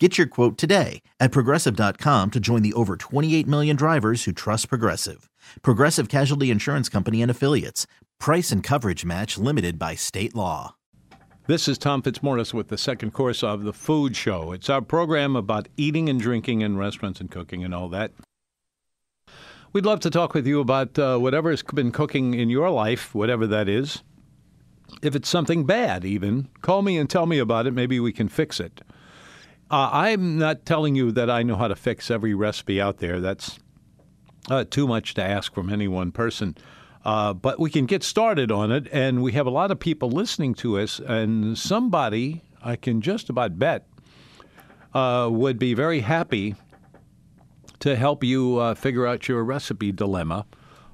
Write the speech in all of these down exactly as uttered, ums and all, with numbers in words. Get your quote today at Progressive dot com to join the over twenty-eight million drivers who trust Progressive. Progressive Casualty Insurance Company and Affiliates. Price and coverage match limited by state law. This is Tom Fitzmorris with the second course of The Food Show. It's our program about eating and drinking in restaurants and cooking and all that. We'd love to talk with you about uh, whatever's been cooking in your life, whatever that is. If it's something bad even, call me and tell me about it. Maybe we can fix it. Uh, I'm not telling you that I know how to fix every recipe out there. That's uh, too much to ask from any one person. Uh, but we can get started on it, and we have a lot of people listening to us, and somebody, I can just about bet, uh, would be very happy to help you uh, figure out your recipe dilemma.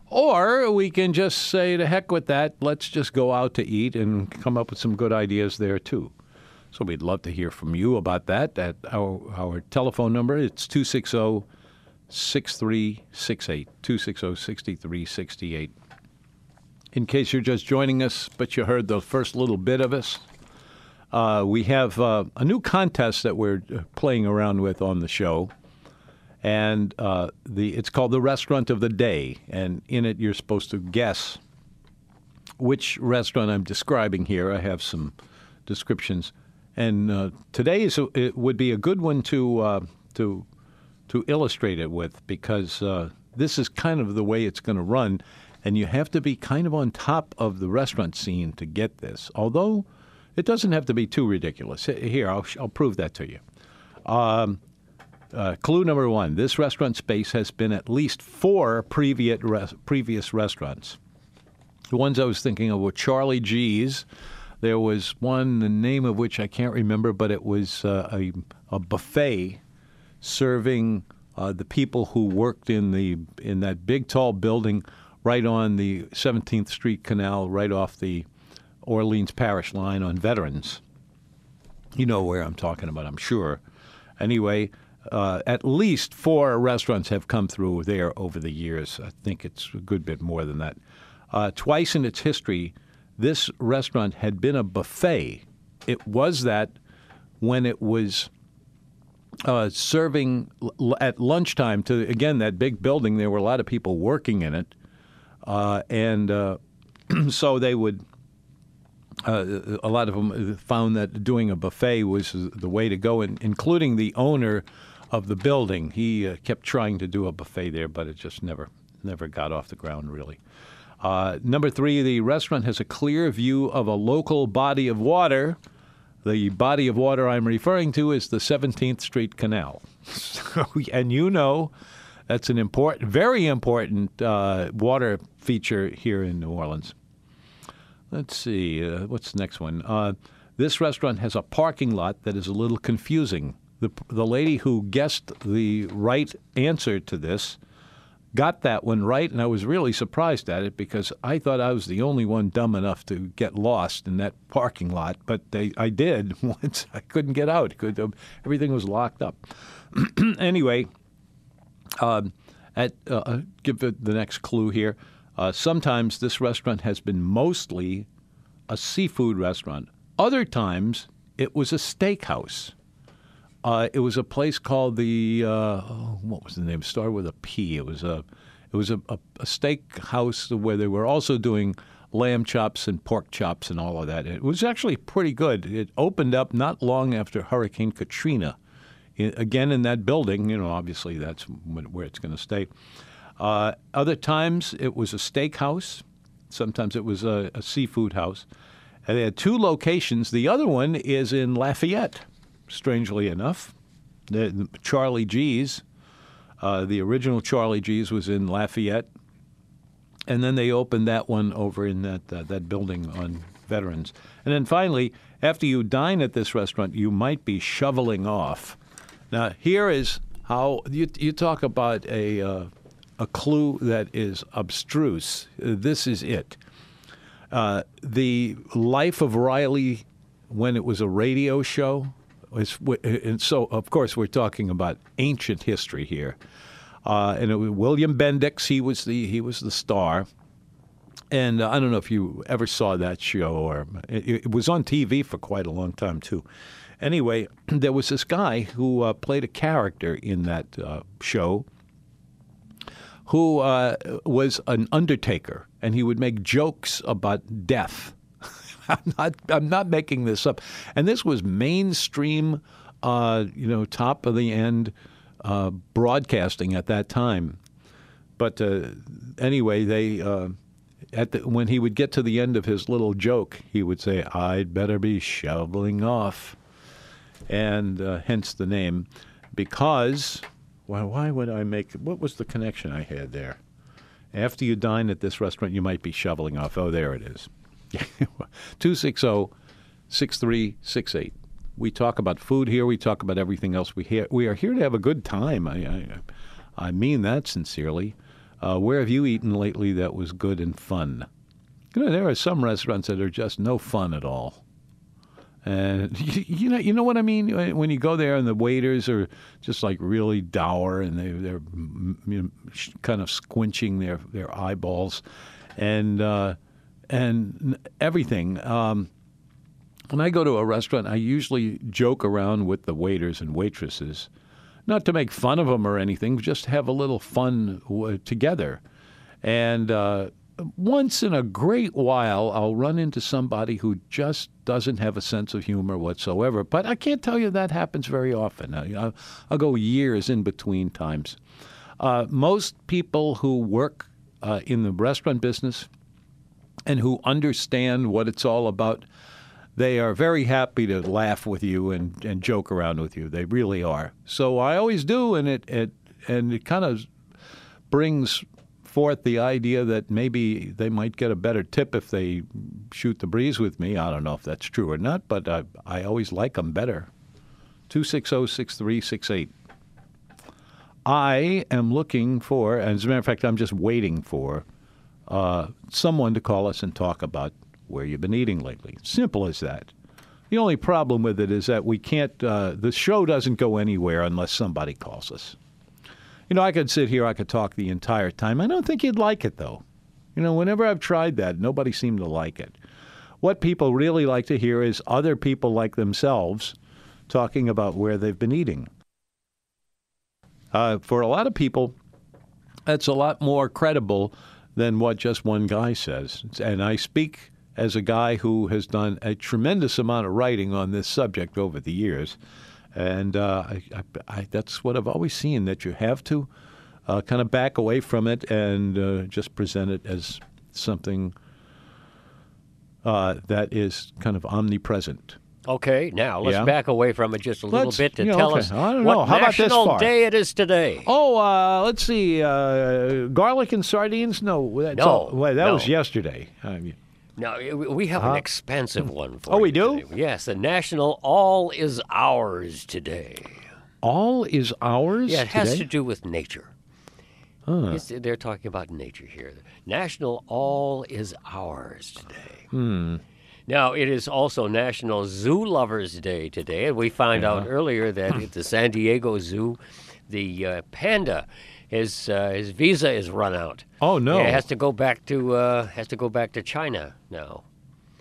Or we can just say, to heck with that, let's just go out to eat and come up with some good ideas there, too. So we'd love to hear from you about that. At our, our telephone number, it's two six zero, six three six eight, two six zero, six three six eight. In case you're just joining us, but you heard the first little bit of us, uh, we have uh, a new contest that we're playing around with on the show. And uh, the it's called The Restaurant of the Day. And in it, you're supposed to guess which restaurant I'm describing here. I have some descriptions. And uh, today is a, it would be a good one to uh, to to illustrate it with, because uh, this is kind of the way it's going to run, and you have to be kind of on top of the restaurant scene to get this. Although it doesn't have to be too ridiculous. Here, I'll I'll prove that to you. Um, uh, clue number one: this restaurant space has been at least four previous res- previous restaurants. The ones I was thinking of were Charlie G's. There was one, the name of which I can't remember, but it was uh, a, a buffet serving uh, the people who worked in the in that big, tall building right on the seventeenth Street Canal, right off the Orleans Parish line on Veterans. You know where I'm talking about, I'm sure. Anyway, uh, at least four restaurants have come through there over the years. I think it's a good bit more than that. Uh, twice in its history, this restaurant had been a buffet. It was that when it was uh, serving l- at lunchtime to, again, that big building. There were a lot of people working in it. Uh, and uh, so they would, uh, a lot of them found that doing a buffet was the way to go, and including the owner of the building. He uh, kept trying to do a buffet there, but it just never, never got off the ground, really. Uh, number three, the restaurant has a clear view of a local body of water. The body of water I'm referring to is the seventeenth Street Canal. So, and you know that's an important, very important uh, water feature here in New Orleans. Let's see, uh, what's the next one? Uh, this restaurant has a parking lot that is a little confusing. The, the lady who guessed the right answer to this got that one right, and I was really surprised at it because I thought I was the only one dumb enough to get lost in that parking lot, but they, I did once. I couldn't get out. Could, everything was locked up. Anyway, um, at, uh, I'll give the next clue here. Uh, sometimes this restaurant has been mostly a seafood restaurant. Other times it was a steakhouse. Uh, it was a place called the uh, what was the name? It started with a P. It was a it was a, a, a steak house where they were also doing lamb chops and pork chops and all of that. It was actually pretty good. It opened up not long after Hurricane Katrina, it, again in that building. You know, obviously that's where it's going to stay. Uh, other times it was a steak house. Sometimes it was a, a seafood house. And they had two locations. The other one is in Lafayette. Strangely enough, the Charlie G's, uh, the original Charlie G's was in Lafayette, and then they opened that one over in that uh, that building on Veterans. And then finally, after you dine at this restaurant, you might be shoveling off. Now, here is how you you talk about a uh, a clue that is obstruse, this is it. Uh, the Life of Riley, when it was a radio show, was, and so, of course, we're talking about ancient history here. Uh, and it was William Bendix, he was the he was the star. And uh, I don't know if you ever saw that show, or it, it was on T V for quite a long time, too. Anyway, there was this guy who uh, played a character in that uh, show who uh, was an undertaker, and he would make jokes about death. I'm not, I'm not making this up. And this was mainstream, uh, you know, top of the end uh, broadcasting at that time. But uh, anyway, they... Uh, At the, when he would get to the end of his little joke, he would say, "I'd better be shoveling off," and uh, hence the name. Because, well, why would I make? What was the connection I had there? After you dine at this restaurant, you might be shoveling off. Oh, there it is. two six zero, six three six eight. We talk about food here. We talk about everything else. We hear. We are here to have a good time. I, I, I mean that sincerely. Uh, where have you eaten lately that was good and fun? You know, there are some restaurants that are just no fun at all. And you, you know you know what I mean? When you go there and the waiters are just like really dour and they, they're you know, kind of squinching their, their eyeballs and uh, and everything. Um, when I go to a restaurant, I usually joke around with the waiters and waitresses. Not to make fun of them or anything, just have a little fun w- together. And uh, once in a great while, I'll run into somebody who just doesn't have a sense of humor whatsoever. But I can't tell you that happens very often. I, I'll go years in between times. Uh, most people who work uh, in the restaurant business and who understand what it's all about, they are very happy to laugh with you and, and joke around with you. They really are. So I always do, and it, it and it kind of brings forth the idea that maybe they might get a better tip if they shoot the breeze with me. I don't know if that's true or not, but I, I always like them better. two six zero, six three six eight. I am looking for, and as a matter of fact, I'm just waiting for uh, someone to call us and talk about where you've been eating lately. Simple as that. The only problem with it is that we can't, uh, the show doesn't go anywhere unless somebody calls us. You know, I could sit here, I could talk the entire time. I don't think you'd like it, though. You know, whenever I've tried that, nobody seemed to like it. What people really like to hear is other people like themselves talking about where they've been eating. Uh, for a lot of people, that's a lot more credible than what just one guy says. And I speak as a guy who has done a tremendous amount of writing on this subject over the years. And uh, I, I, I, that's what I've always seen, that you have to uh, kind of back away from it and uh, just present it as something uh, that is kind of omnipresent. Okay, now let's yeah. back away from it just a let's, little bit to you know, tell okay. us I don't know. What How national about this day it is today. Oh, uh, let's see, uh, garlic and sardines? No, that's no, all. Well, that no. was yesterday. I mean, Now, we have uh, an expansive one for you. Oh, we do? Today. Yes, the National All Is Ours Today. All Is Ours Yeah, it today? Has to do with nature. Huh. They're talking about nature here. National All Is Ours Today. Hmm. Now, it is also National Zoo Lovers Day today, and we found yeah. out earlier that at the San Diego Zoo, the uh, panda... His uh, his visa is run out. Oh no! Yeah, it has to go back to uh, has to go back to China now.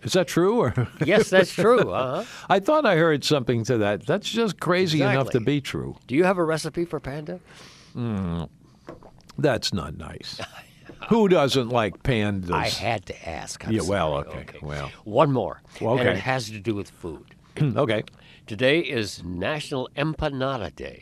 Is that true? Or yes, that's true. Uh-huh. I thought I heard something to that. That's just crazy exactly. enough to be true. Do you have a recipe for panda? Mm, that's not nice. Who doesn't like pandas? I had to ask. I'm yeah. Well, okay. okay. Well, one more. Well, okay. And it has to do with food. Okay. Today is National Empanada Day.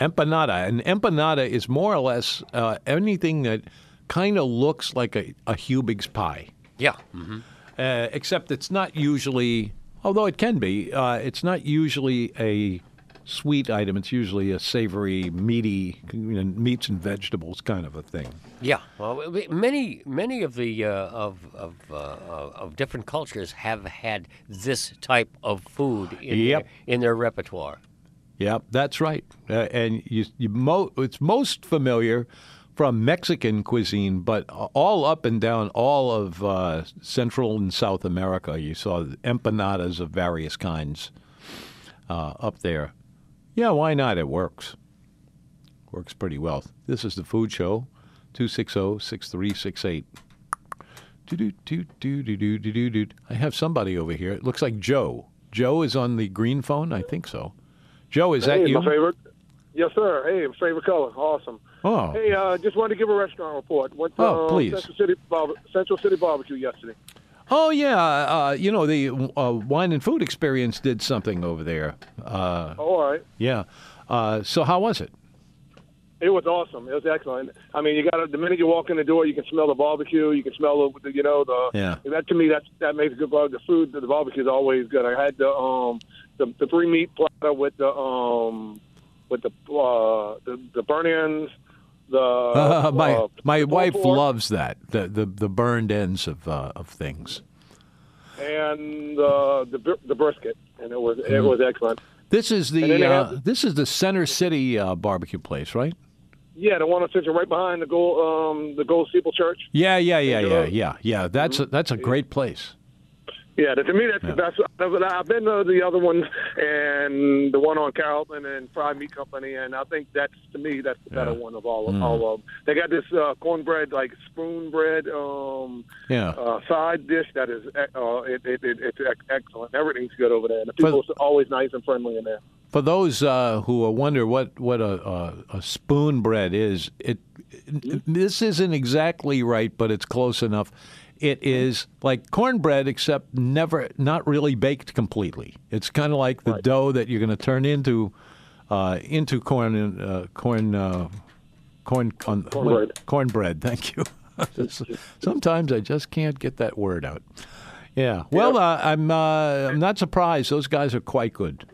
Empanada. And empanada is more or less uh, anything that kind of looks like a, a Hubig's pie. Yeah. Mm-hmm. Uh, except it's not usually, although it can be, uh, it's not usually a sweet item. It's usually a savory, meaty, you know, meats and vegetables kind of a thing. Yeah. Well, many many of the uh, of of, uh, of different cultures have had this type of food in, yep. their, in their repertoire. Yeah, that's right. Uh, and you, you mo- it's most familiar from Mexican cuisine, but all up and down all of uh, Central and South America. You saw empanadas of various kinds uh, up there. Yeah, why not? It works. Works pretty well. This is The Food Show, two six zero, six three six eight. I have somebody over here. It looks like Joe. Joe is on the green phone? I think so. Joe, is that hey, you? My favorite. Yes, sir. Hey, my favorite color. Awesome. Oh. Hey, I uh, just wanted to give a restaurant report. Went to, oh, please. Uh, Central City Bar- Central City Barbecue yesterday. Oh, yeah. Uh, you know, the uh, Wine and Food Experience did something over there. Uh, oh, all right. Yeah. Uh, so how was it? It was awesome. It was excellent. I mean, you got to, the minute you walk in the door, you can smell the barbecue. You can smell the, you know, the. Yeah. That to me, that's that makes a good barbecue. The food, the barbecue is always good. I had the um the, the three meat platter with the um with the uh, the, the burnt ends. The uh, my uh, my wife pork. loves that the the, the burned ends of uh, of things. And uh, the the brisket, and it was mm. it was excellent. This is the uh, have, this is the Center City uh, barbecue place, right? Yeah, the one that's right behind the gold, um, the Gold Steeple Church. Yeah, yeah, yeah, yeah, yeah, yeah. That's a, that's a great place. Yeah, to me, that's yeah. the best. I've been to the other one and the one on Carrollton and Fried Meat Company, and I think that's, to me, that's the better yeah. one of all of, mm. all of them. They got this uh, cornbread, like spoon bread um, yeah. uh, side dish that is uh, it, it, it, it's excellent. Everything's good over there, and the people but, are always nice and friendly in there. For those uh, who wonder what what a, a, a spoon bread is, it mm-hmm. this isn't exactly right, but it's close enough. It is like cornbread, except never, not really baked completely. It's kind of like the right. dough that you're going to turn into uh, into corn uh, corn uh, corn con- cornbread. What? Cornbread. Thank you. Sometimes I just can't get that word out. Yeah. Well, yeah. Uh, I'm uh, I'm not surprised. Those guys are quite good.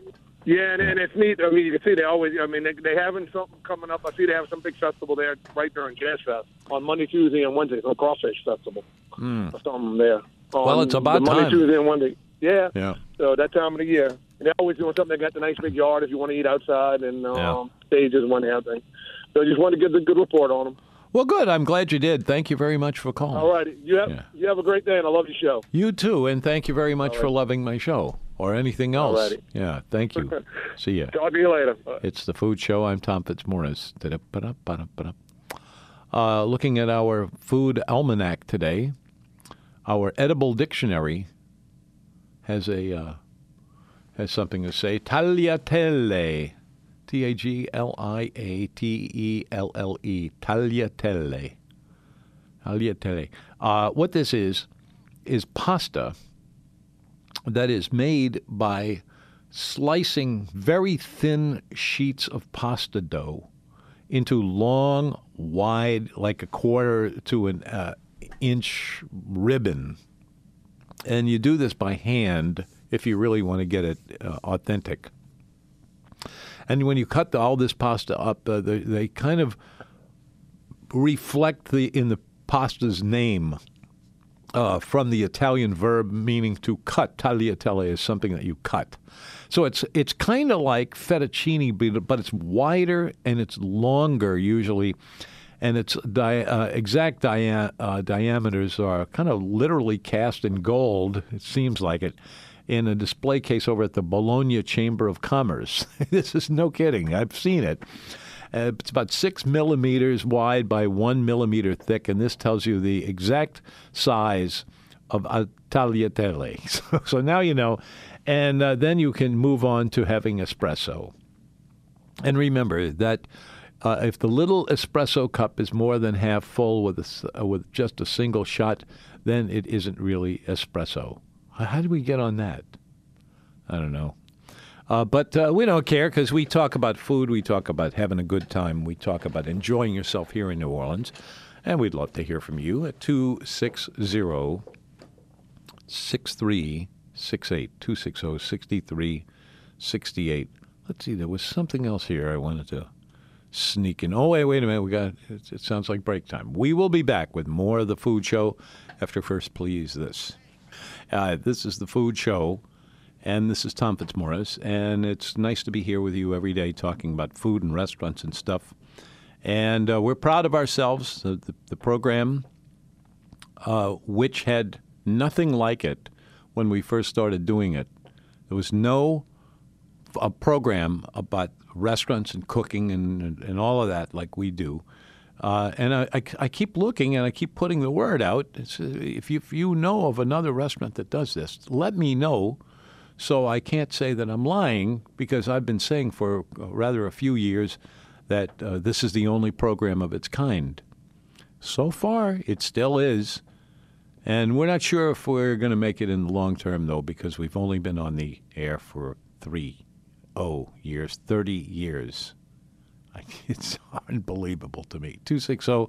Yeah, and, and it's neat. I mean, you can see they always, I mean, they, they having something coming up. I see they have some big festival there right there in Jazz Fest on Monday, Tuesday, and Wednesday. It's a Crossfish Festival. Mm. Or something there. On well, it's about the time. Monday, Tuesday, and Wednesday. Yeah. yeah. So that time of the year. And they're always doing something. They got the nice big yard if you want to eat outside, and um, yeah. stages and whatnot. So I just wanted to give a good report on them. Well, good. I'm glad you did. Thank you very much for calling. All right. You have, yeah. you have a great day, and I love your show. You too, and thank you very much right. for loving my show. Or anything else. Alrighty. Yeah, thank you. See ya. Talk to you later. Bye. It's The Food Show. I'm Tom Fitzmorris. Uh, looking at our food almanac today, our edible dictionary has a uh, has something to say. Tagliatelle. T A G L I A T E L L E. Tagliatelle. Tagliatelle. Uh, what this is, is pasta that is made by slicing very thin sheets of pasta dough into long, wide, like a quarter to an uh, inch ribbon. And you do this by hand if you really want to get it uh, authentic. And when you cut the, all this pasta up, uh, they, they kind of reflect the in the pasta's name. Uh, from the Italian verb meaning to cut. Tagliatelle is something that you cut. So it's it's kind of like fettuccine, but it's wider and it's longer usually, and its di- uh, exact dia- uh, diameters are kind of literally cast in gold, it seems like it, in a display case over at the Bologna Chamber of Commerce. This is no kidding. I've seen it. Uh, it's about six millimeters wide by one millimeter thick, and this tells you the exact size of a tagliatelle. So, so now you know, and uh, then you can move on to having espresso. And remember that uh, if the little espresso cup is more than half full with a, uh, with just a single shot, then it isn't really espresso. How did we get on that? I don't know. Uh, but uh, we don't care because we talk about food, we talk about having a good time, we talk about enjoying yourself here in New Orleans, and we'd love to hear from you at two six zero, six three six eight, two six zero, six three six eight. Let's see, there was something else here I wanted to sneak in. Oh, wait, wait a minute, we got. It, it sounds like break time. We will be back with more of The Food Show after first, please, this. Uh, this is The Food Show. And this is Tom Fitzmorris, and it's nice to be here with you every day talking about food and restaurants and stuff. And uh, we're proud of ourselves, the, the, the program, uh, which had nothing like it when we first started doing it. There was no a program about restaurants and cooking and, and, and all of that like we do. Uh, and I, I, I keep looking and I keep putting the word out. It's, if you, if you know of another restaurant that does this, let me know, so I can't say that I'm lying, because I've been saying for rather a few years that uh, this is the only program of its kind. So far, it still is. And we're not sure if we're going to make it in the long term, though, because we've only been on the air for three oh years, thirty years. It's unbelievable to me. two six zero,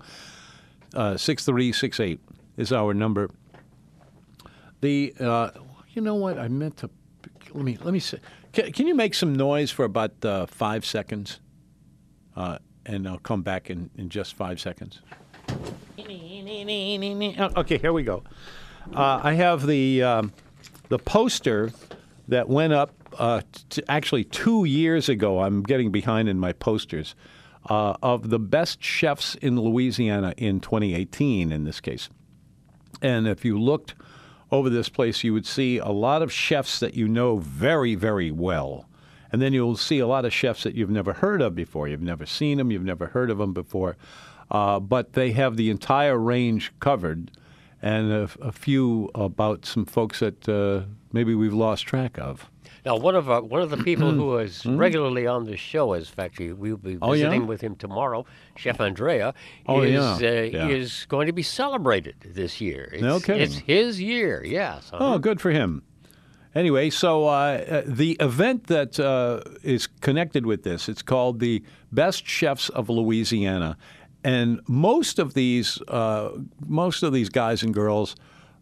six three six eight is our number. The uh, you know what I meant to let me let me say. Can, can you make some noise for about uh, five seconds, uh, and I'll come back in, in just five seconds. Okay, here we go. Uh, I have the um, the poster that went up. Uh, t- actually, two years ago, I'm getting behind in my posters, uh, of the best chefs in Louisiana in twenty eighteen, in this case. And if you looked over this place, you would see a lot of chefs that you know very, very well. And then you'll see a lot of chefs that you've never heard of before. You've never seen them. You've never heard of them before. Uh, but they have the entire range covered, and a, a few about some folks that uh, maybe we've lost track of. Now, one of our, one of the people who is regularly on the show is, in fact, we'll be visiting oh, yeah? with him tomorrow, Chef Andrea, oh, is yeah. Uh, yeah. is going to be celebrated this year. It's, no kidding. It's his year, yes. Uh-huh. Oh, good for him. Anyway, so uh, the event that uh, is connected with this, it's called the Best Chefs of Louisiana. And most of these, uh, most of these guys and girls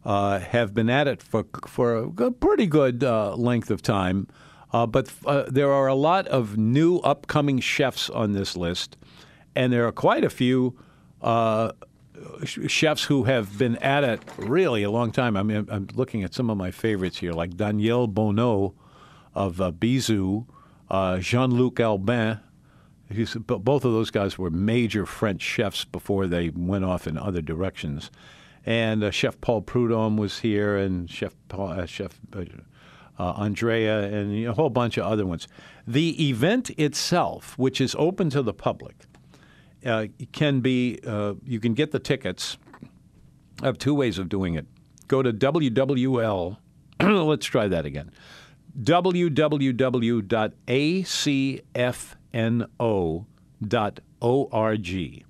uh, have been at it for for a pretty good uh, length of time. Uh, but uh, there are a lot of new upcoming chefs on this list, and there are quite a few uh, chefs who have been at it really a long time. I mean, I'm looking at some of my favorites here, like Daniel Bonneau of uh, Bizou, uh, Jean-Luc Albin. Both of those guys were major French chefs before they went off in other directions. And uh, Chef Paul Prudhomme was here, and Chef Paul, uh, Chef uh, uh, Andrea, and a whole bunch of other ones. The event itself, which is open to the public, uh, can be uh, you can get the tickets. I have two ways of doing it. Go to W W L. Let's try that again. W W W dot A C F N O dot org.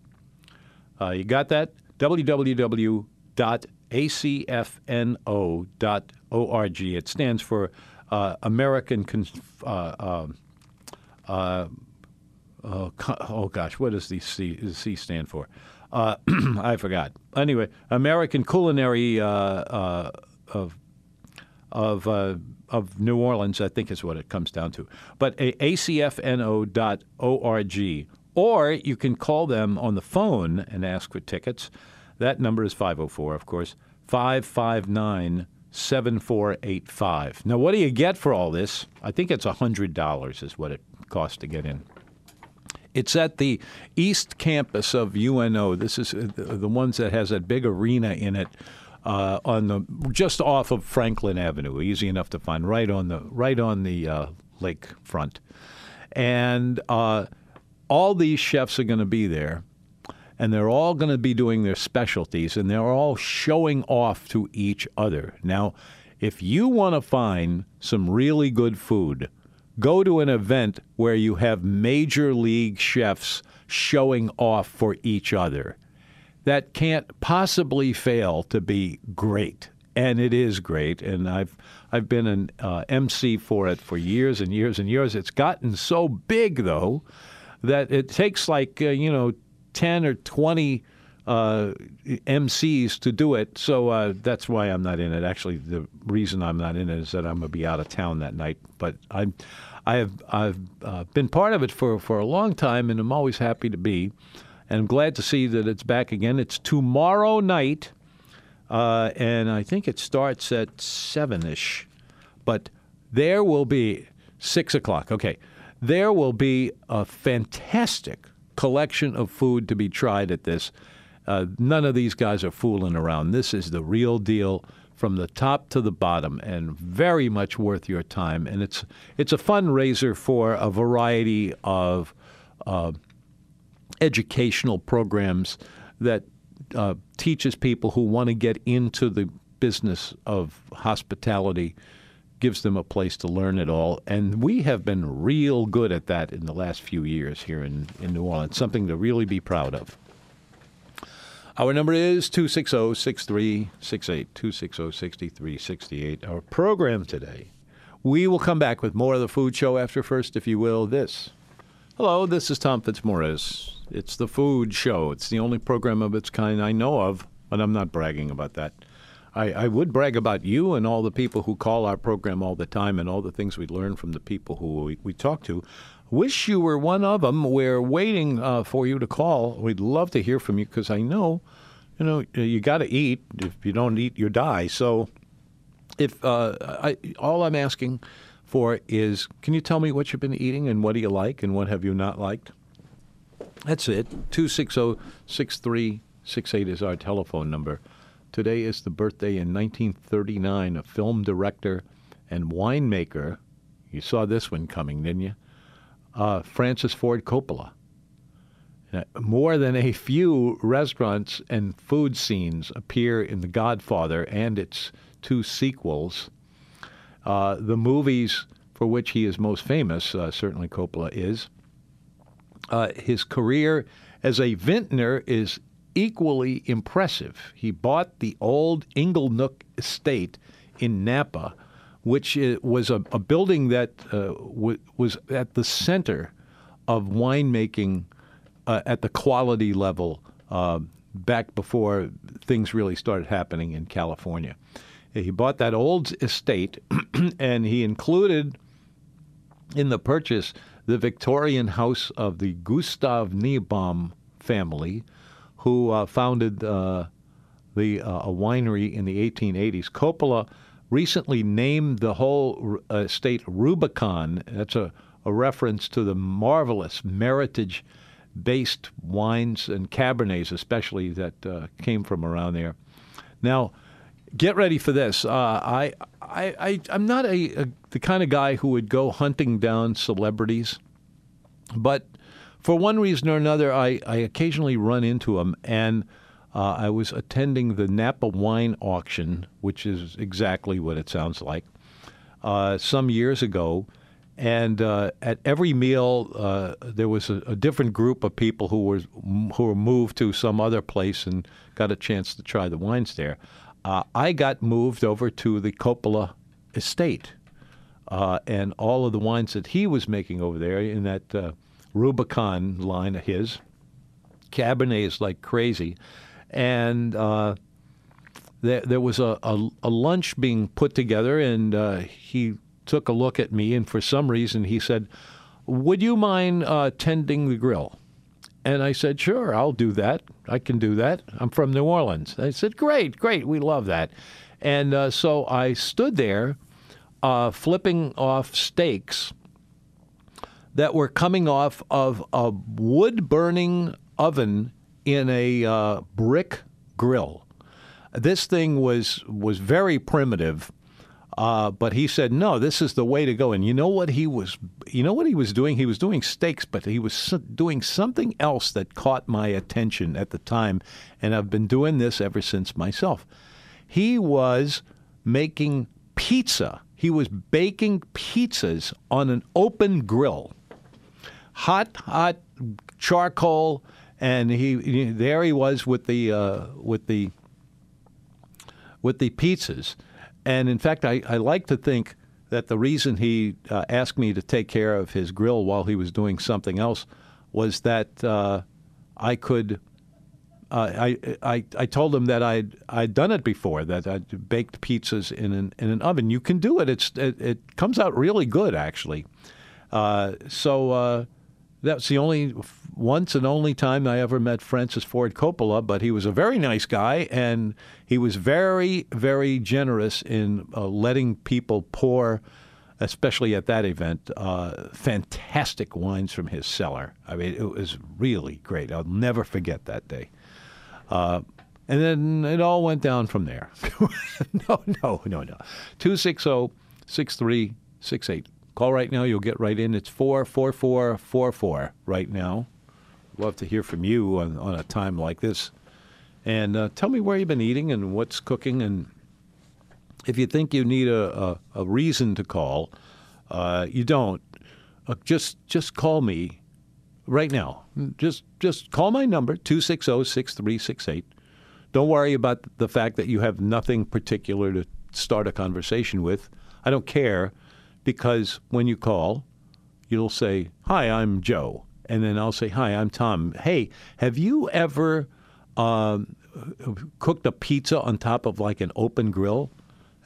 Uh, you got that? W W W dot A C F N O dot org. It stands for uh, American Conf- uh, uh, uh, oh, oh gosh, what does the C, the C stand for? Uh, I forgot. Anyway, American Culinary uh, uh, of of uh, of New Orleans, I think is what it comes down to. But A C F N O dot org. Or you can call them on the phone and ask for tickets. That number is five oh four, of course, five five nine, seven four eight five. Now, what do you get for all this? I think it's one hundred dollars is what it costs to get in. It's at the East Campus of U N O. This is the ones that has that big arena in it. Uh, on the just off of Franklin Avenue, easy enough to find, right on the right on the uh, lake front, and uh, all these chefs are going to be there, and they're all going to be doing their specialties, and they're all showing off to each other. Now, if you want to find some really good food, go to an event where you have major league chefs showing off for each other. That can't possibly fail to be great, and it is great. And I've I've been an uh, M C for it for years and years and years. It's gotten so big though that it takes like uh, you know ten or twenty uh, M Cs to do it. So uh, that's why I'm not in it. Actually, the reason I'm not in it is that I'm gonna be out of town that night. But I I have I've uh, been part of it for for a long time, and I'm always happy to be. And I'm glad to see that it's back again. It's tomorrow night, uh, and I think it starts at seven-ish. But there will be six o'clock. Okay. There will be a fantastic collection of food to be tried at this. Uh, none of these guys are fooling around. This is the real deal from the top to the bottom, and very much worth your time. And it's it's a fundraiser for a variety of uh, educational programs that uh, teaches people who want to get into the business of hospitality, gives them a place to learn it all. And we have been real good at that in the last few years here in, in New Orleans, something to really be proud of. Our number is two six zero, six three six eight, two six zero, six three six eight. Our program today, we will come back with more of the food show after first, if you will, this. Hello, this is Tom Fitzmorris. It's the food show. It's the only program of its kind I know of, but I'm not bragging about that. I, I would brag about you and all the people who call our program all the time and all the things we learn from the people who we, we talk to. Wish you were one of them. We're waiting uh, for you to call. We'd love to hear from you because I know, you know, you got to eat. If you don't eat, you die. So, if uh, I, all I'm asking for is, can you tell me what you've been eating and what do you like and what have you not liked? That's it. two six zero, six three six eight is our telephone number. Today is the birthday in nineteen thirty-nine of film director and winemaker. You saw this one coming, didn't you? Uh, Francis Ford Coppola. Uh, more than a few restaurants and food scenes appear in The Godfather and its two sequels. Uh, the movies for which he is most famous, uh, certainly Coppola is. Uh, his career as a vintner is equally impressive. He bought the old Inglenook estate in Napa, which was a, a building that uh, w- was at the center of winemaking uh, at the quality level uh, back before things really started happening in California. He bought that old estate, and he included in the purchase the Victorian house of the Gustav Niebaum family, who uh, founded uh, the uh, a winery in the eighteen eighties. Coppola recently named the whole estate Rubicon. That's a, a reference to the marvelous meritage-based wines and Cabernets, especially, that uh, came from around there. Now, get ready for this. Uh, I, I, I, I'm not a, a the kind of guy who would go hunting down celebrities, but for one reason or another, I, I occasionally run into them, and Uh, I was attending the Napa Wine Auction, which is exactly what it sounds like, uh, some years ago. And uh, at every meal, uh, there was a, a different group of people who were who were moved to some other place and got a chance to try the wines there. Uh, I got moved over to the Coppola estate, uh, and all of the wines that he was making over there in that uh, Rubicon line of his, Cabernets like crazy. And uh, there, there was a, a, a lunch being put together, and uh, he took a look at me, and for some reason he said, would you mind uh, tending the grill? And I said, sure, I'll do that. I can do that. I'm from New Orleans. I said, great, great, we love that. And uh, so I stood there uh, flipping off steaks that were coming off of a wood-burning oven in a uh, brick grill. This thing was was very primitive, uh, but he said, no, this is the way to go. And you know what he was you know what he was doing? He was doing steaks, but he was doing something else that caught my attention at the time, and I've been doing this ever since myself. He was making pizza. He was baking pizzas on an open grill. Hot, hot charcoal. And he, there he was with the uh, with the with the pizzas, and in fact, I, I like to think that the reason he uh, asked me to take care of his grill while he was doing something else was that uh, I could. Uh, I, I I told him that I'd I'd done it before, that I baked pizzas in an in an oven. You can do it. It's it, it comes out really good, actually. Uh, so. Uh, That's the only, once and only time I ever met Francis Ford Coppola, but he was a very nice guy, and he was very, very generous in uh, letting people pour especially at that event, uh, fantastic wines from his cellar. I mean, it was really great. I'll never forget that day. Uh, and then it all went down from there. no, no, no, no. two six zero, six three six eight. Call right now. You'll get right in. It's four four four four four right now. Love to hear from you on, on a time like this. And uh, tell me where you've been eating and what's cooking. And if you think you need a, a, a reason to call, uh, you don't. Uh, just just call me right now. Just just call my number, two six zero, six three six eight. Don't worry about the fact that you have nothing particular to start a conversation with. I don't care, because when you call, you'll say, "Hi, I'm Joe." And then I'll say, "Hi, I'm Tom. Hey, have you ever um, cooked a pizza on top of like an open grill?"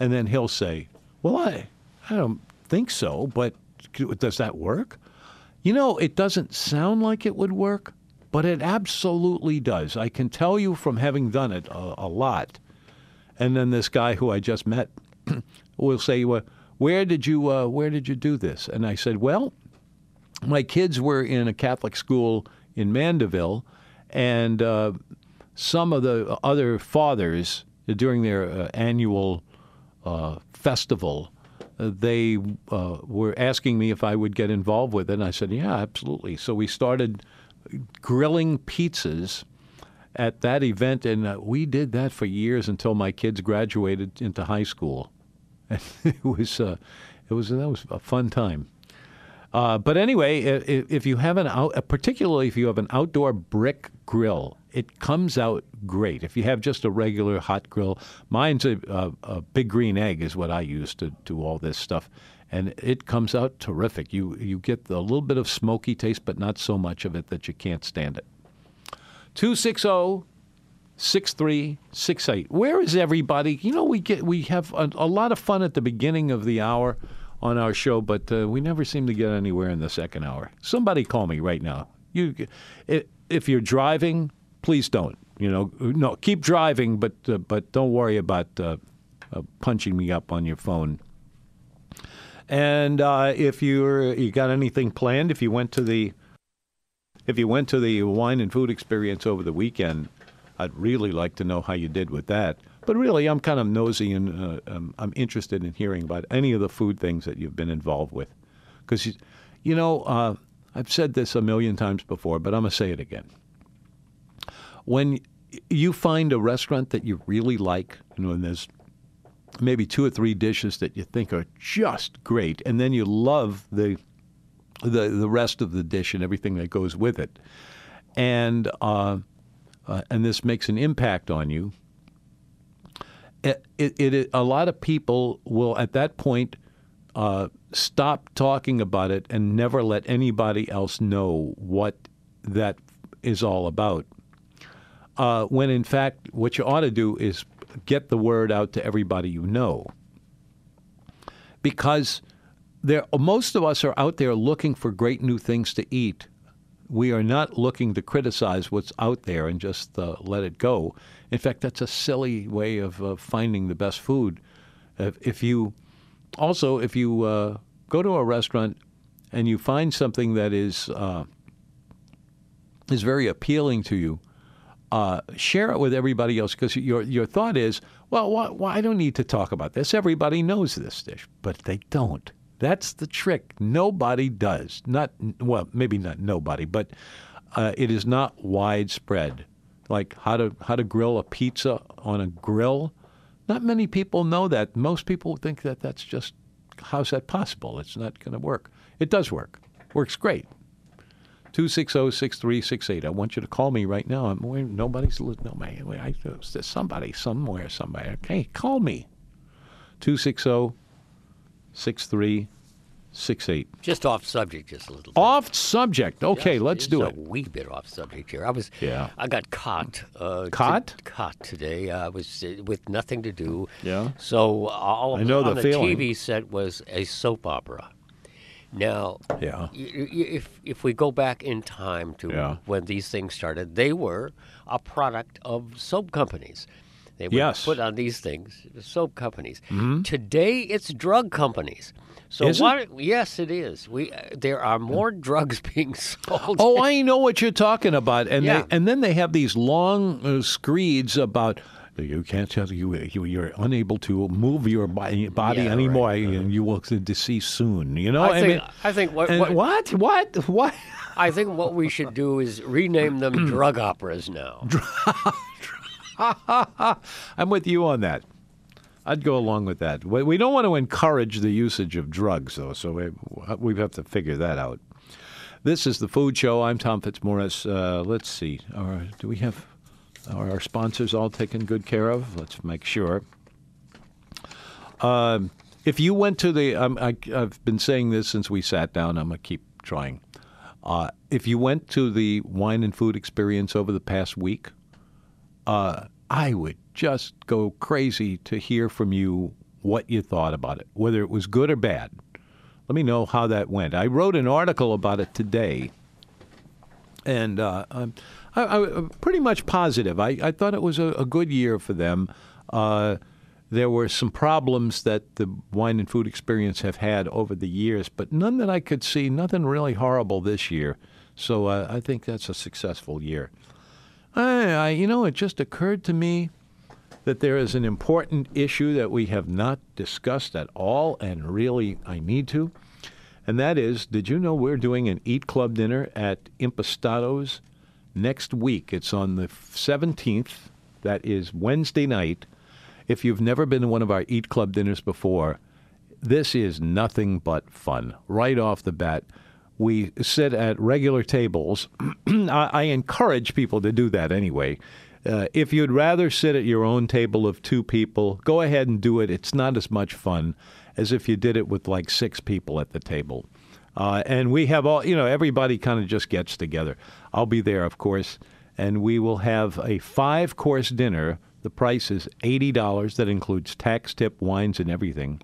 And then he'll say, "Well, I, I don't think so, but does that work?" You know, it doesn't sound like it would work, but it absolutely does. I can tell you from having done it a, a lot. And then this guy who I just met will say, "Well, where did you uh, where did you do this?" And I said, "Well, my kids were in a Catholic school in Mandeville, and uh, some of the other fathers during their uh, annual Uh, festival, uh, they uh, were asking me if I would get involved with it, and I said, yeah, absolutely. So we started grilling pizzas at that event, and uh, we did that for years until my kids graduated into high school. And it was, uh, it was, that was a fun time. Uh, but anyway, if you have an out, particularly if you have an outdoor brick grill, it comes out great. If you have just a regular hot grill, mine's a, a, a Big Green Egg is what I use to do all this stuff, and it comes out terrific. You you get a little bit of smoky taste, but not so much of it that you can't stand it. two six zero, six three six eight. Where is everybody? You know, we get we have a, a lot of fun at the beginning of the hour on our show, but uh, we never seem to get anywhere in the second hour. Somebody call me right now. You, if you're driving, please don't. You know, no, keep driving, but uh, but don't worry about uh, uh, punching me up on your phone. And uh, if you're you got anything planned, if you went to the, if you went to the wine and food experience over the weekend, I'd really like to know how you did with that. But really, I'm kind of nosy, and uh, um, I'm interested in hearing about any of the food things that you've been involved with. Because, you, you know, uh, I've said this a million times before, but I'm going to say it again. When you find a restaurant that you really like, you know, and there's maybe two or three dishes that you think are just great, and then you love the the, the rest of the dish and everything that goes with it, and uh, uh, and this makes an impact on you, It, it, it, a lot of people will, at that point, uh, stop talking about it and never let anybody else know what that is all about. Uh, when, in fact, what you ought to do is get the word out to everybody you know. Because there, most of us are out there looking for great new things to eat. We are not looking to criticize what's out there and just uh, let it go. In fact, that's a silly way of uh, finding the best food. If, if you also, if you uh, go to a restaurant and you find something that is uh, is very appealing to you, uh, share it with everybody else, because your your thought is, well, why, why I don't need to talk about this. Everybody knows this dish, but they don't. That's the trick. Nobody does. Not well, maybe not nobody, but uh, it is not widespread. Like how to how to grill a pizza on a grill, not many people know that. Most people think that that's just, how's that possible? It's not going to work. It does work. Works great. two six zero, six three six eight. I want you to call me right now. I'm, nobody's no man. I, there's somebody somewhere somebody. Okay, call me. two six zero, six three six eight. six three six eight. Just off subject, just a little bit. Off subject. Okay, just, let's just do it. Just a wee bit off subject here. I was, yeah. I got caught. Uh, caught? T- caught today. I was uh, with nothing to do. Yeah. So all I know on the, the T V set was a soap opera. Now, yeah. y- y- if if we go back in time to yeah. when these things started, they were a product of soap companies. They would yes. put on these things, soap companies. Mm-hmm. Today, it's drug companies. So is why, it? Yes, it is. We uh, there are more drugs being sold. Oh, I know what you're talking about. And yeah. they, and then they have these long uh, screeds about you can't tell you you're unable to move your body, body yeah, anymore, right. and you will decease soon. You know, I, I think. Mean, I think what, what what what what. I think what we should do is rename them drug operas now. I'm with you on that. I'd go along with that. We don't want to encourage the usage of drugs, though, so we, we have to figure that out. This is The Food Show. I'm Tom Fitzmorris. Uh, let's see. Our, do we have are our sponsors all taken good care of? Let's make sure. Uh, if you went to the... Um, I, I've been saying this since we sat down. I'm going to keep trying. Uh, if you went to the wine and food experience over the past week... Uh, I would just go crazy to hear from you what you thought about it, whether it was good or bad. Let me know how that went. I wrote an article about it today, and uh, I'm, I, I'm pretty much positive. I, I thought it was a, a good year for them. Uh, there were some problems that the wine and food experience have had over the years, but none that I could see, nothing really horrible this year. So uh, I think that's a successful year. I, I, you know, it just occurred to me that there is an important issue that we have not discussed at all, and really I need to, and that is, did you know we're doing an Eat Club dinner at Impastato's next week? It's on the seventeenth. That is Wednesday night. If you've never been to one of our Eat Club dinners before, this is nothing but fun. Right off the bat, we sit at regular tables. I, I encourage people to do that anyway. Uh, if you'd rather sit at your own table of two people, go ahead and do it. It's not as much fun as if you did it with like six people at the table. Uh, and we have all, you know, everybody kind of just gets together. I'll be there, of course, and we will have a five-course dinner. The price is eighty dollars. That includes tax, tip, wines, and everything.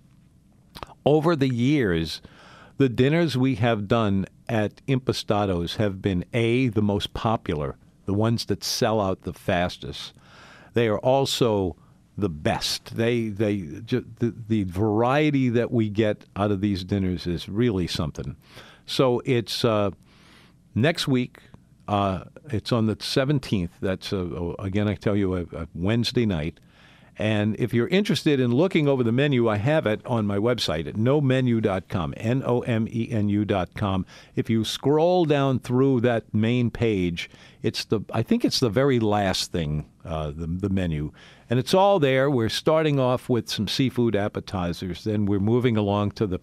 Over the years, the dinners we have done at Impastato's have been, A, the most popular, the ones that sell out the fastest. They are also the best. They, they, the, the variety that we get out of these dinners is really something. So it's uh, next week. Uh, it's on the seventeenth. That's, a, again, I tell you, a, a Wednesday night. And if you're interested in looking over the menu, I have it on my website at nomenu dot com, N O M E N U dot com. If you scroll down through that main page, it's the I think it's the very last thing, uh, the, the menu. And it's all there. We're starting off with some seafood appetizers. Then we're moving along to the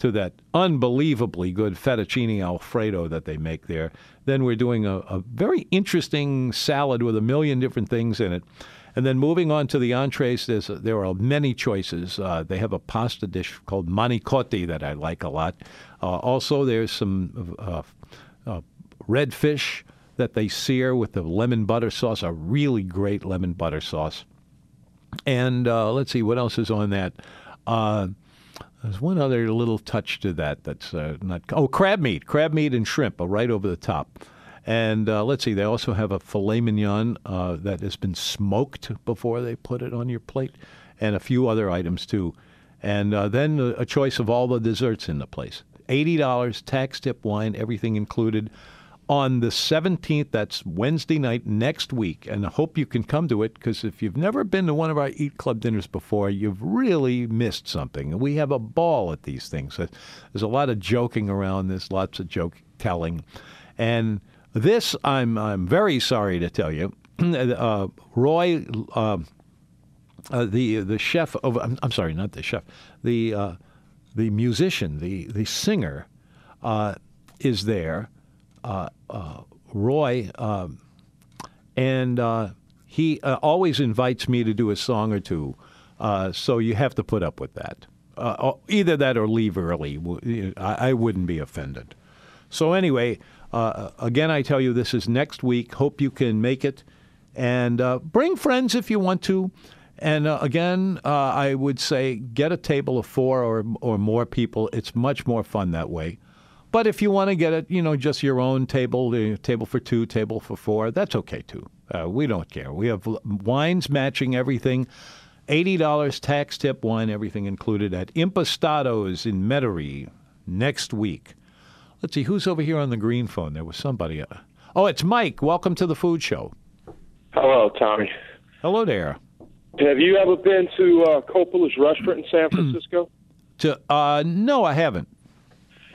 to that unbelievably good fettuccine alfredo that they make there. Then we're doing a, a very interesting salad with a million different things in it. And then moving on to the entrees, there's, there are many choices. Uh, they have a pasta dish called manicotti that I like a lot. Uh, also, there's some uh, uh, red fish that they sear with the lemon butter sauce, a really great lemon butter sauce. And uh, let's see, what else is on that? Uh, there's one other little touch to that that's uh, not... Oh, crab meat. Crab meat and shrimp are right over the top. And uh, let's see, they also have a filet mignon uh, that has been smoked before they put it on your plate, and a few other items, too. And uh, then a choice of all the desserts in the place. eighty dollars, tax, tip, wine, everything included. On the seventeenth, that's Wednesday night next week, and I hope you can come to it, because if you've never been to one of our Eat Club dinners before, you've really missed something. We have a ball at these things. There's a lot of joking around. There's lots of joke telling. And... This, I'm I'm very sorry to tell you, uh, Roy, uh, uh, the the chef of I'm, I'm sorry, not the chef, the uh, the musician, the the singer, uh, is there, uh, uh, Roy, uh, and uh, he uh, always invites me to do a song or two, uh, so you have to put up with that. Uh, either that or leave early. I, I wouldn't be offended. So anyway. Uh, again, I tell you, this is next week. Hope you can make it. And uh, bring friends if you want to. And uh, again, uh, I would say get a table of four or, or more people. It's much more fun that way. But if you want to get it, you know, just your own table, uh, table for two, table for four, that's okay, too. Uh, we don't care. We have wines matching everything. eighty dollars tax tip wine, everything included at Impastato's in Metairie next week. Let's see, who's over here on the green phone? There was somebody. Uh, oh, it's Mike. Welcome to the food show. Hello, Tommy. Hello there. Have you ever been to uh, Coppola's restaurant in San Francisco? to uh, No, I haven't.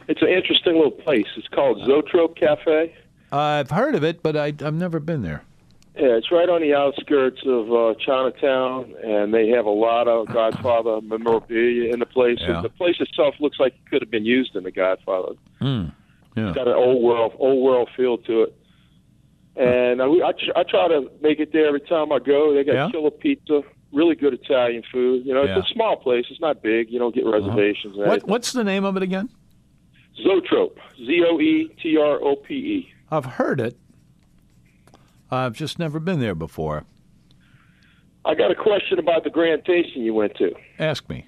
It's an interesting little place. It's called Zoetrope Cafe. Uh, I've heard of it, but I, I've never been there. Yeah, it's right on the outskirts of uh, Chinatown, and they have a lot of Godfather memorabilia in the place. Yeah. The place itself looks like it could have been used in The Godfather. Mm, yeah. It's got an old world, old world feel to it. And I, I, I try to make it there every time I go. They got yeah. killer pizza, really good Italian food. You know, yeah. it's a small place. It's not big. You don't get reservations. Uh-huh. What, what's the name of it again? Zoetrope. Z O E T R O P E. I've heard it. I've just never been there before. I got a question about the grand tasting you went to. Ask me.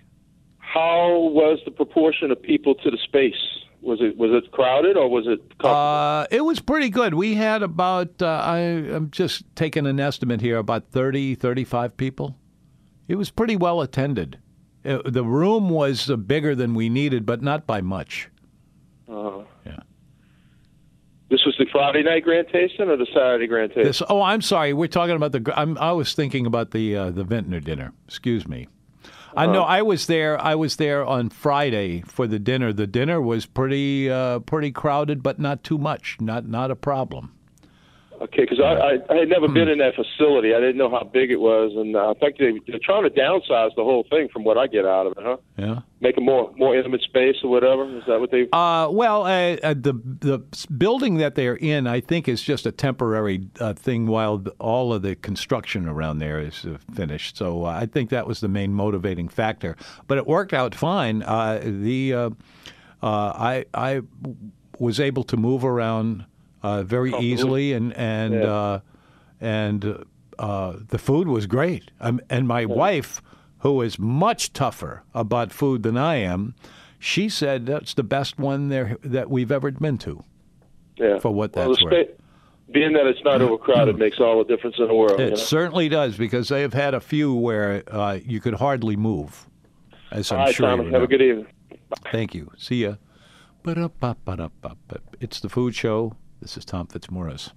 How was the proportion of people to the space? Was it was it crowded or was it comfortable? Uh, it was pretty good. We had about, uh, I, I'm just taking an estimate here, about thirty, thirty-five people. It was pretty well attended. It, the room was uh, bigger than we needed, but not by much. Uh-huh. Yeah. This was the Friday night grand tasting or the Saturday grand tasting? This, oh, I'm sorry. We're talking about the. I'm, I was thinking about the uh, the Vintner dinner. Excuse me. Uh-huh. I know. I was there. I was there on Friday for the dinner. The dinner was pretty uh, pretty crowded, but not too much. Not not a problem. Okay, because I, I, I had never been in that facility. I didn't know how big it was, and uh, I think they, they're trying to downsize the whole thing from what I get out of it, huh? Yeah. Make a more more intimate space or whatever? Is that what they... Uh, well, uh, uh, the the building that they're in, I think, is just a temporary uh, thing while the, all of the construction around there is uh, finished. So uh, I think that was the main motivating factor. But it worked out fine. Uh, the uh, uh, I I was able to move around... Uh, very oh, easily, and and yeah. uh, and uh, the food was great. Um, and my yeah. wife, who is much tougher about food than I am, she said that's the best one there that we've ever been to. Yeah, for what well, that's worth. Sp- being that it's not overcrowded mm-hmm. makes all the difference in the world. It you know? certainly does, because they have had a few where uh, you could hardly move. As I'm all right, sure. Tom, have know. a good evening. Bye. Thank you. See ya. It's the food show. This is Tom Fitzmorris.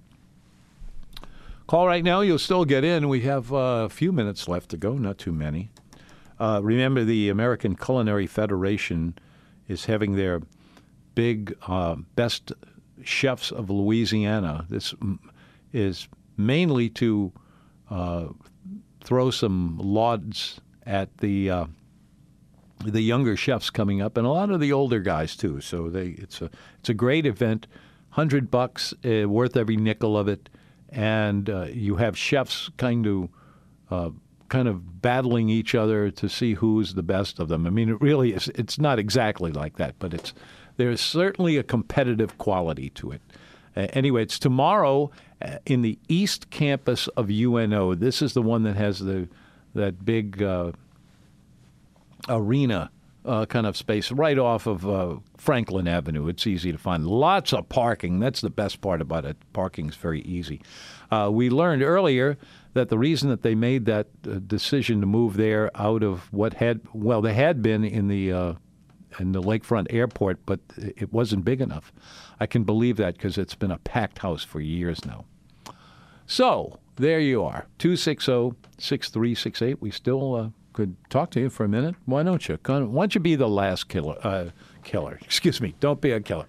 Call right now. You'll still get in. We have a uh, few minutes left to go, not too many. Uh, remember, the American Culinary Federation is having their big uh, Best Chefs of Louisiana. This is mainly to uh, throw some lauds at the uh, the younger chefs coming up, and a lot of the older guys too. So they it's a it's a great event. Hundred bucks uh, worth every nickel of it, and uh, you have chefs kind of, uh, kind of battling each other to see who's the best of them. I mean, it really is. It's not exactly like that, but it's there's certainly a competitive quality to it. Uh, anyway, it's tomorrow in the East Campus of U N O. This is the one that has the that big uh, arena. Uh, kind of space right off of uh, Franklin Avenue. It's easy to find. Lots of parking. That's the best part about it. Parking's very easy. Uh, we learned earlier that the reason that they made that uh, decision to move there out of what had, well, they had been in the uh, in the Lakefront Airport, but it wasn't big enough. I can believe that because it's been a packed house for years now. So there you are, two six zero, six three six eight. We still... Uh, could talk to you for a minute. Why don't you? Why don't you be the last killer? Uh, killer. Excuse me. Don't be a killer.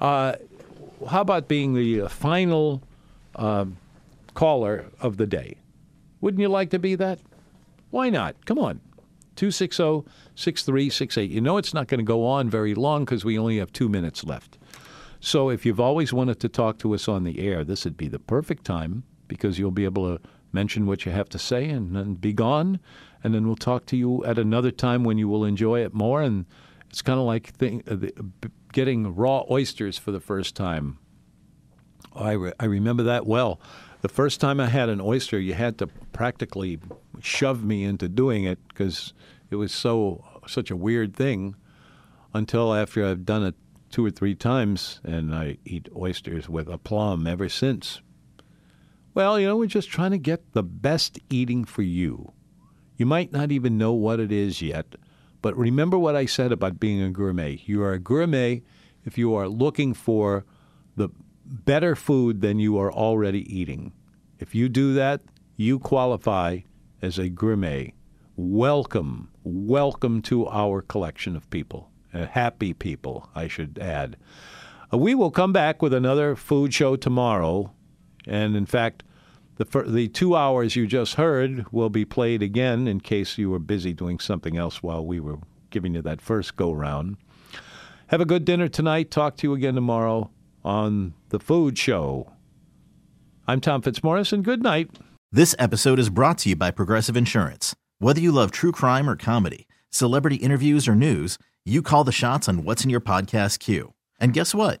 Uh, how about being the final uh, caller of the day? Wouldn't you like to be that? Why not? Come on. two six zero, six three six eight. You know it's not going to go on very long because we only have two minutes left. So if you've always wanted to talk to us on the air, this would be the perfect time because you'll be able to mention what you have to say and then be gone. And then we'll talk to you at another time when you will enjoy it more. And it's kind of like thing, uh, the, b- getting raw oysters for the first time. Oh, I, re- I remember that well. The first time I had an oyster, you had to practically shove me into doing it because it was so such a weird thing until after I've done it two or three times. And I eat oysters with aplomb ever since. Well, you know, we're just trying to get the best eating for you. You might not even know what it is yet, but remember what I said about being a gourmet. You are a gourmet if you are looking for the better food than you are already eating. If you do that, you qualify as a gourmet. Welcome, welcome to our collection of people. Uh, happy people, I should add. Uh, we will come back with another food show tomorrow. And in fact, the fir- the two hours you just heard will be played again in case you were busy doing something else while we were giving you that first go-round. Have a good dinner tonight. Talk to you again tomorrow on The Food Show. I'm Tom Fitzmorris, and good night. This episode is brought to you by Progressive Insurance. Whether you love true crime or comedy, celebrity interviews or news, you call the shots on what's in your podcast queue. And guess what?